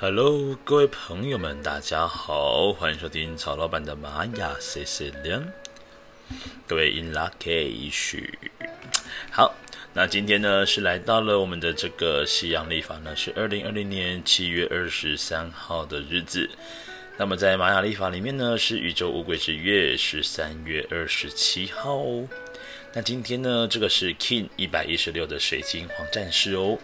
Hello， 各位朋友们，大家好，欢迎收听曹老板的玛雅 CC0， 各位 In Lak'ech。 好，那今天呢是来到了我们的这个西洋历法呢是2020年7月23号的日子，那么在玛雅历法里面呢是宇宙乌龟之月，是3月27号哦。那今天呢这个是 Kin116 的水晶黄战士哦。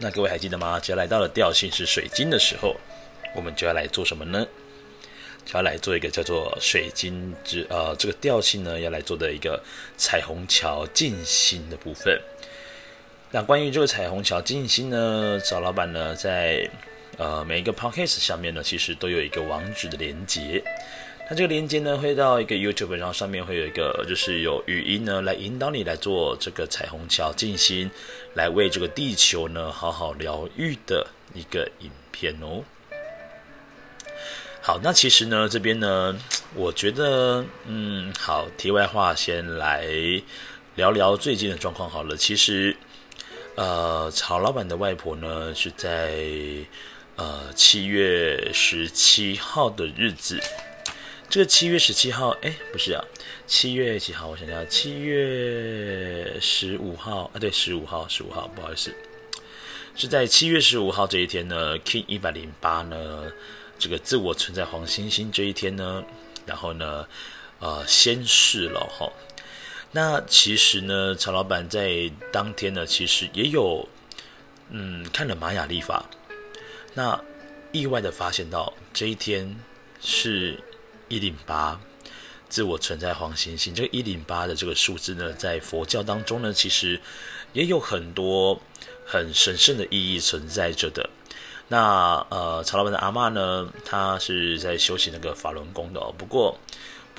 那各位还记得吗？只要来到了调性是水晶的时候，我们就要来做什么呢？就要来做一个叫做水晶之这个调性呢要来做的一个彩虹桥静心的部分。那关于这个彩虹桥静心呢，曹老板呢在每一个 podcast 下面呢其实都有一个网址的连结。那这个连结呢会到一个 YouTube， 然后上面会有一个就是有语音呢来引导你来做这个彩虹桥静心，来为这个地球呢好好疗愈的一个影片哦。好，那其实呢这边呢我觉得好，题外话先来聊聊最近的状况好了。其实曹老板的外婆呢是在7月17号的日子。这个7月17号不是啊，7月几号我想一下，7月15号对，15号不好意思，是在7月15号这一天呢 Kin108 呢这个自我存在黄星星这一天呢，然后呢仙逝了齁。那其实呢曹老板在当天呢其实也有看了玛雅历法，那意外的发现到这一天是108自我存在黄星星。这个108的这个数字呢在佛教当中呢其实也有很多很神圣的意义存在着的。那曹老板的阿嬷呢她是在修行那个法轮功的哦，不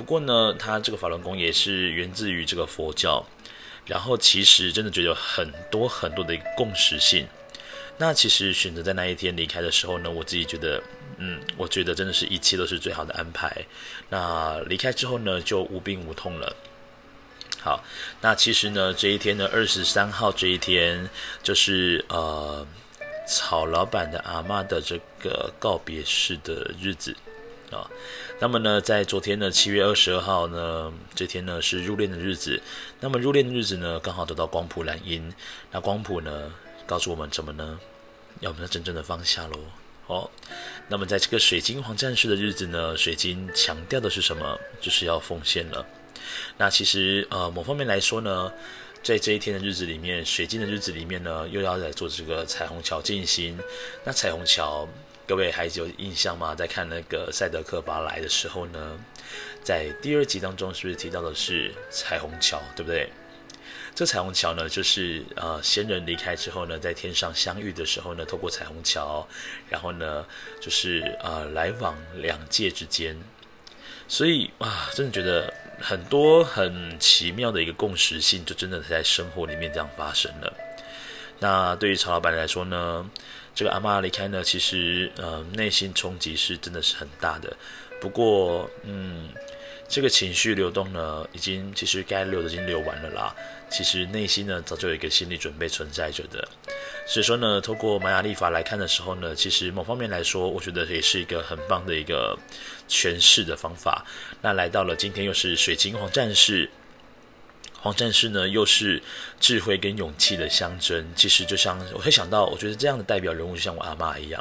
过呢她这个法轮功也是源自于这个佛教，然后其实真的觉得有很多很多的一个共识性。那其实选择在那一天离开的时候呢，我自己觉得我觉得真的是一切都是最好的安排。那离开之后呢就无病无痛了。好，那其实呢这一天呢23号这一天就是曹老板的阿嬷的这个告别式的日子啊。那么呢在昨天呢7月22号呢这天呢是入殓的日子。那么入殓的日子呢刚好得到光谱蓝音，那光谱呢告诉我们什么呢？要我们真正的放下咯。那么在这个水晶黄战士的日子呢，水晶强调的是什么？就是要奉献了。那其实某方面来说呢，在这一天的日子里面，水晶的日子里面呢，又要来做这个彩虹桥静心。那彩虹桥各位还有印象吗？在看那个赛德克巴莱的时候呢，在第二集当中是不是提到的是彩虹桥，对不对？这彩虹桥呢就是仙人离开之后呢在天上相遇的时候呢，透过彩虹桥，然后呢就是来往两界之间。所以真的觉得很多很奇妙的一个共识性就真的在生活里面这样发生了。那对于曹老板来说呢，这个阿嬷离开呢其实内心冲击是真的是很大的。不过这个情绪流动呢已经其实该流的已经流完了啦，其实内心呢早就有一个心理准备存在着的。所以说呢透过玛雅历法来看的时候呢，其实某方面来说我觉得也是一个很棒的一个诠释的方法。那来到了今天又是水晶黄战士，黄战士呢又是智慧跟勇气的象征。其实就像我会想到，我觉得这样的代表人物就像我阿嬷一样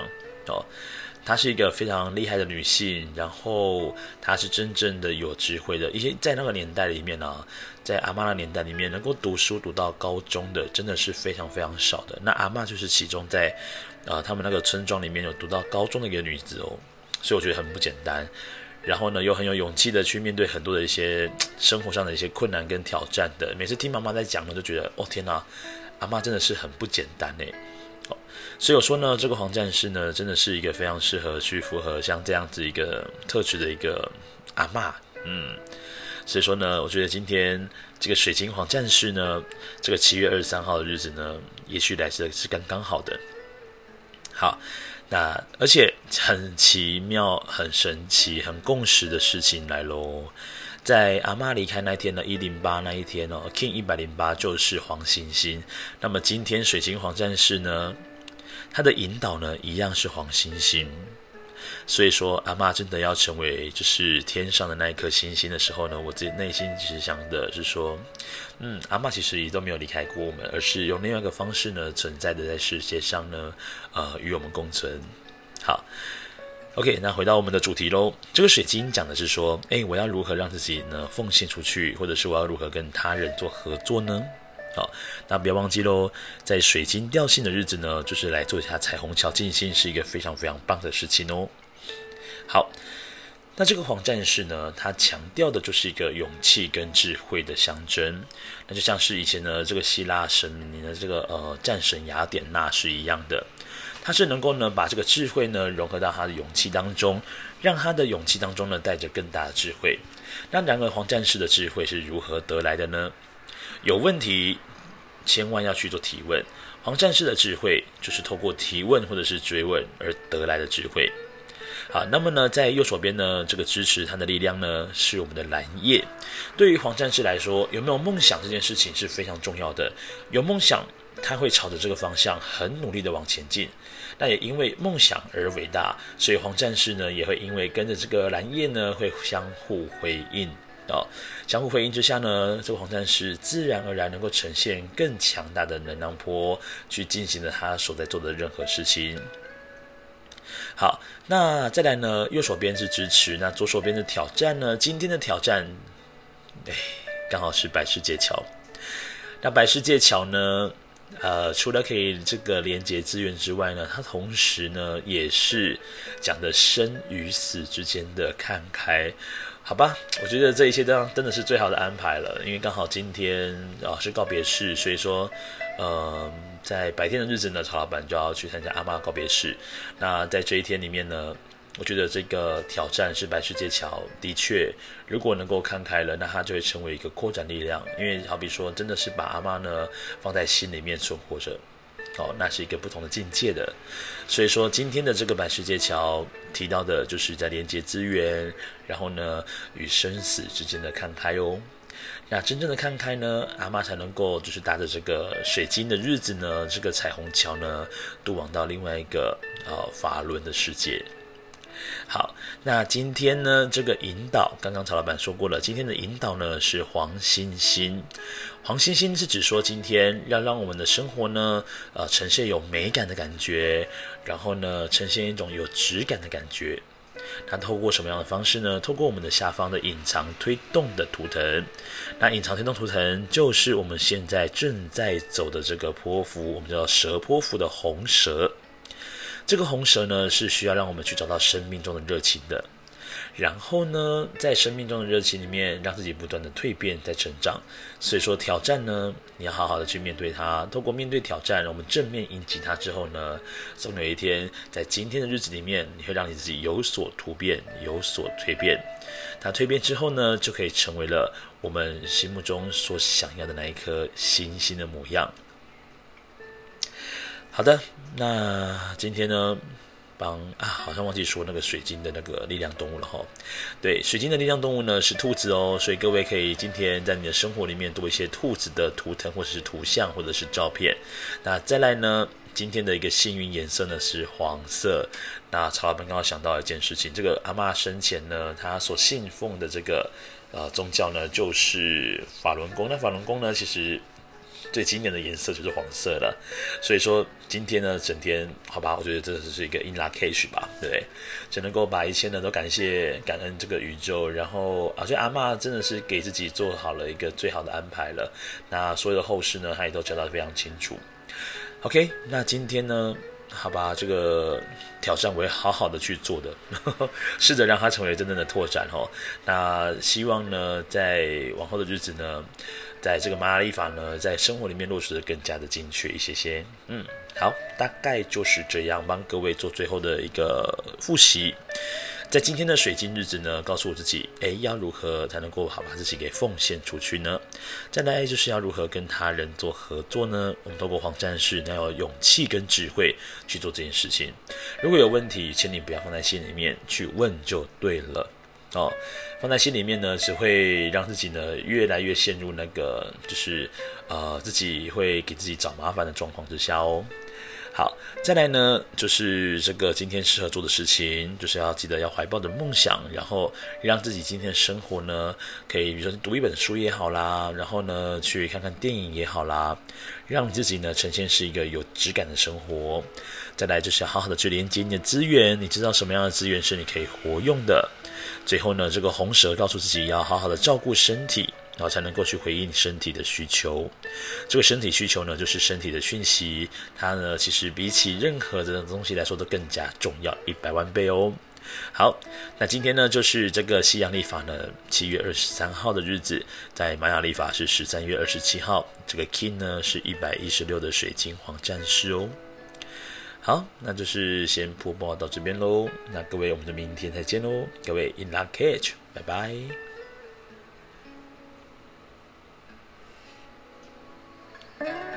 哦，她是一个非常厉害的女性，然后她是真正的有智慧的。一些在那个年代里面啊，在阿嬷那年代里面能够读书读到高中的真的是非常非常少的。那阿嬷就是其中在他们那个村庄里面有读到高中的一个女子哦，所以我觉得很不简单。然后呢又很有勇气的去面对很多的一些生活上的一些困难跟挑战的。每次听妈妈在讲呢就觉得天哪，阿嬷真的是很不简单耶。所以我说呢这个黄战士呢真的是一个非常适合去符合像这样子一个特质的一个阿嬷所以说呢我觉得今天这个水晶黄战士呢这个7月23号的日子呢也许来是刚刚好的。好，那而且很奇妙很神奇很共识的事情来咯。在阿嬷离开那一天呢108那一天哦 Kin108 就是黄星星。那么今天水晶黄战士呢他的引导呢一样是黄星星。所以说阿嬷真的要成为就是天上的那一颗星星的时候呢，我自己内心其实想的是说阿嬷其实也都没有离开过我们，而是用另外一个方式呢存在的在世界上呢与我们共存。好 OK， 那回到我们的主题咯，这个水晶讲的是说我要如何让自己呢奉献出去，或者是我要如何跟他人做合作呢。好，那不要忘记咯，在水晶调性的日子呢，就是来做一下彩虹桥静心，是一个非常非常棒的事情哦。好，那这个黄战士呢，他强调的就是一个勇气跟智慧的象征，那就像是以前呢这个希腊神明的这个战神雅典娜是一样的，他是能够呢把这个智慧呢融合到他的勇气当中，让他的勇气当中呢带着更大的智慧。那然而黄战士的智慧是如何得来的呢？有问题千万要去做提问，黄战士的智慧就是透过提问或者是追问而得来的智慧。好，那么呢在右手边呢这个支持它的力量呢是我们的蓝叶。对于黄战士来说，有没有梦想这件事情是非常重要的，有梦想他会朝着这个方向很努力的往前进，那也因为梦想而伟大，所以黄战士呢也会因为跟着这个蓝叶呢会相互回应。相互回应之下呢，这个黄战士自然而然能够呈现更强大的能量波，去进行了他所在做的任何事情。好，那再来呢，右手边是支持，那左手边的挑战呢，今天的挑战刚好是白世界桥。那白世界桥呢除了可以这个连接资源之外呢，它同时呢也是讲的生与死之间的看开。好吧，我觉得这一切真的是最好的安排了，因为刚好今天是告别式，所以说在白天的日子呢，曹老板就要去参加阿嬷告别式。那在这一天里面呢，我觉得这个挑战是白世界桥，的确如果能够看开了，那它就会成为一个扩展力量，因为好比说真的是把阿嬷呢放在心里面存活着，那是一个不同的境界的。所以说今天的这个白世界桥提到的就是在连接资源，然后呢与生死之间的看开哦。那真正的看开呢，阿嬷才能够就是搭着这个水晶的日子呢，这个彩虹桥呢渡往到另外一个法轮的世界。好，那今天呢这个引导刚刚曹老板说过了，今天的引导呢是黄星星。黄星星是指说今天要让我们的生活呢呈现有美感的感觉，然后呢呈现一种有质感的感觉。那透过什么样的方式呢？透过我们的下方的隐藏推动的图腾。那隐藏推动图腾就是我们现在正在走的这个波符，我们叫蛇波符的红蛇。这个红蛇呢是需要让我们去找到生命中的热情的，然后呢在生命中的热情里面让自己不断的蜕变在成长。所以说挑战呢你要好好的去面对它，透过面对挑战我们正面迎击它之后呢，总有一天在今天的日子里面你会让你自己有所突变，有所蜕变。那蜕变之后呢就可以成为了我们心目中所想要的那一颗星星的模样。好的，那今天呢好像忘记说那个水晶的那个力量动物了哈。对，水晶的力量动物呢是兔子哦，所以各位可以今天在你的生活里面多一些兔子的图腾或者是图像或者是照片。那再来呢，今天的一个幸运颜色呢是黄色。那曹老板刚刚想到一件事情，这个阿嬷生前呢她所信奉的这个宗教呢就是法轮功。那法轮功呢其实最经典的颜色就是黄色了，所以说今天呢整天好吧，我觉得这是一个 In Lak'ech 吧，对不对？只能够把一切呢都感恩这个宇宙，然后所以阿嬷真的是给自己做好了一个最好的安排了，那所有的后事呢她也都交代得非常清楚。 OK， 那今天呢好吧，这个挑战我会好好的去做的，试着让它成为真正的拓展哦。那希望呢在往后的日子呢，在这个玛雅历法呢在生活里面落实的更加的精确一些些。好，大概就是这样，帮各位做最后的一个复习。在今天的水晶日子呢，告诉我自己要如何才能够好把自己给奉献出去呢？再来就是要如何跟他人做合作呢？我们透过黄战士要有勇气跟智慧去做这件事情。如果有问题，请你不要放在心里面，去问就对了。放在心里面呢只会让自己呢越来越陷入那个就是自己会给自己找麻烦的状况之下哦。好，再来呢，就是这个今天适合做的事情，就是要记得要怀抱着梦想，然后让自己今天的生活呢，可以比如说读一本书也好啦，然后呢去看看电影也好啦，让你自己呢呈现是一个有质感的生活。再来就是要好好的去连接你的资源，你知道什么样的资源是你可以活用的。最后呢，这个红蛇告诉自己要好好的照顾身体，然后才能够去回应身体的需求。这个身体需求呢，就是身体的讯息，它呢其实比起任何的东西来说都更加重要100万倍哦。好，那今天呢就是这个西洋历法呢7月23号的日子，在玛雅历法是13月27号，这个 King 呢是116的水晶黄战士哦。好，那就是先播报到这边咯，那各位我们就明天再见咯，各位 In Lak'ech， 拜拜。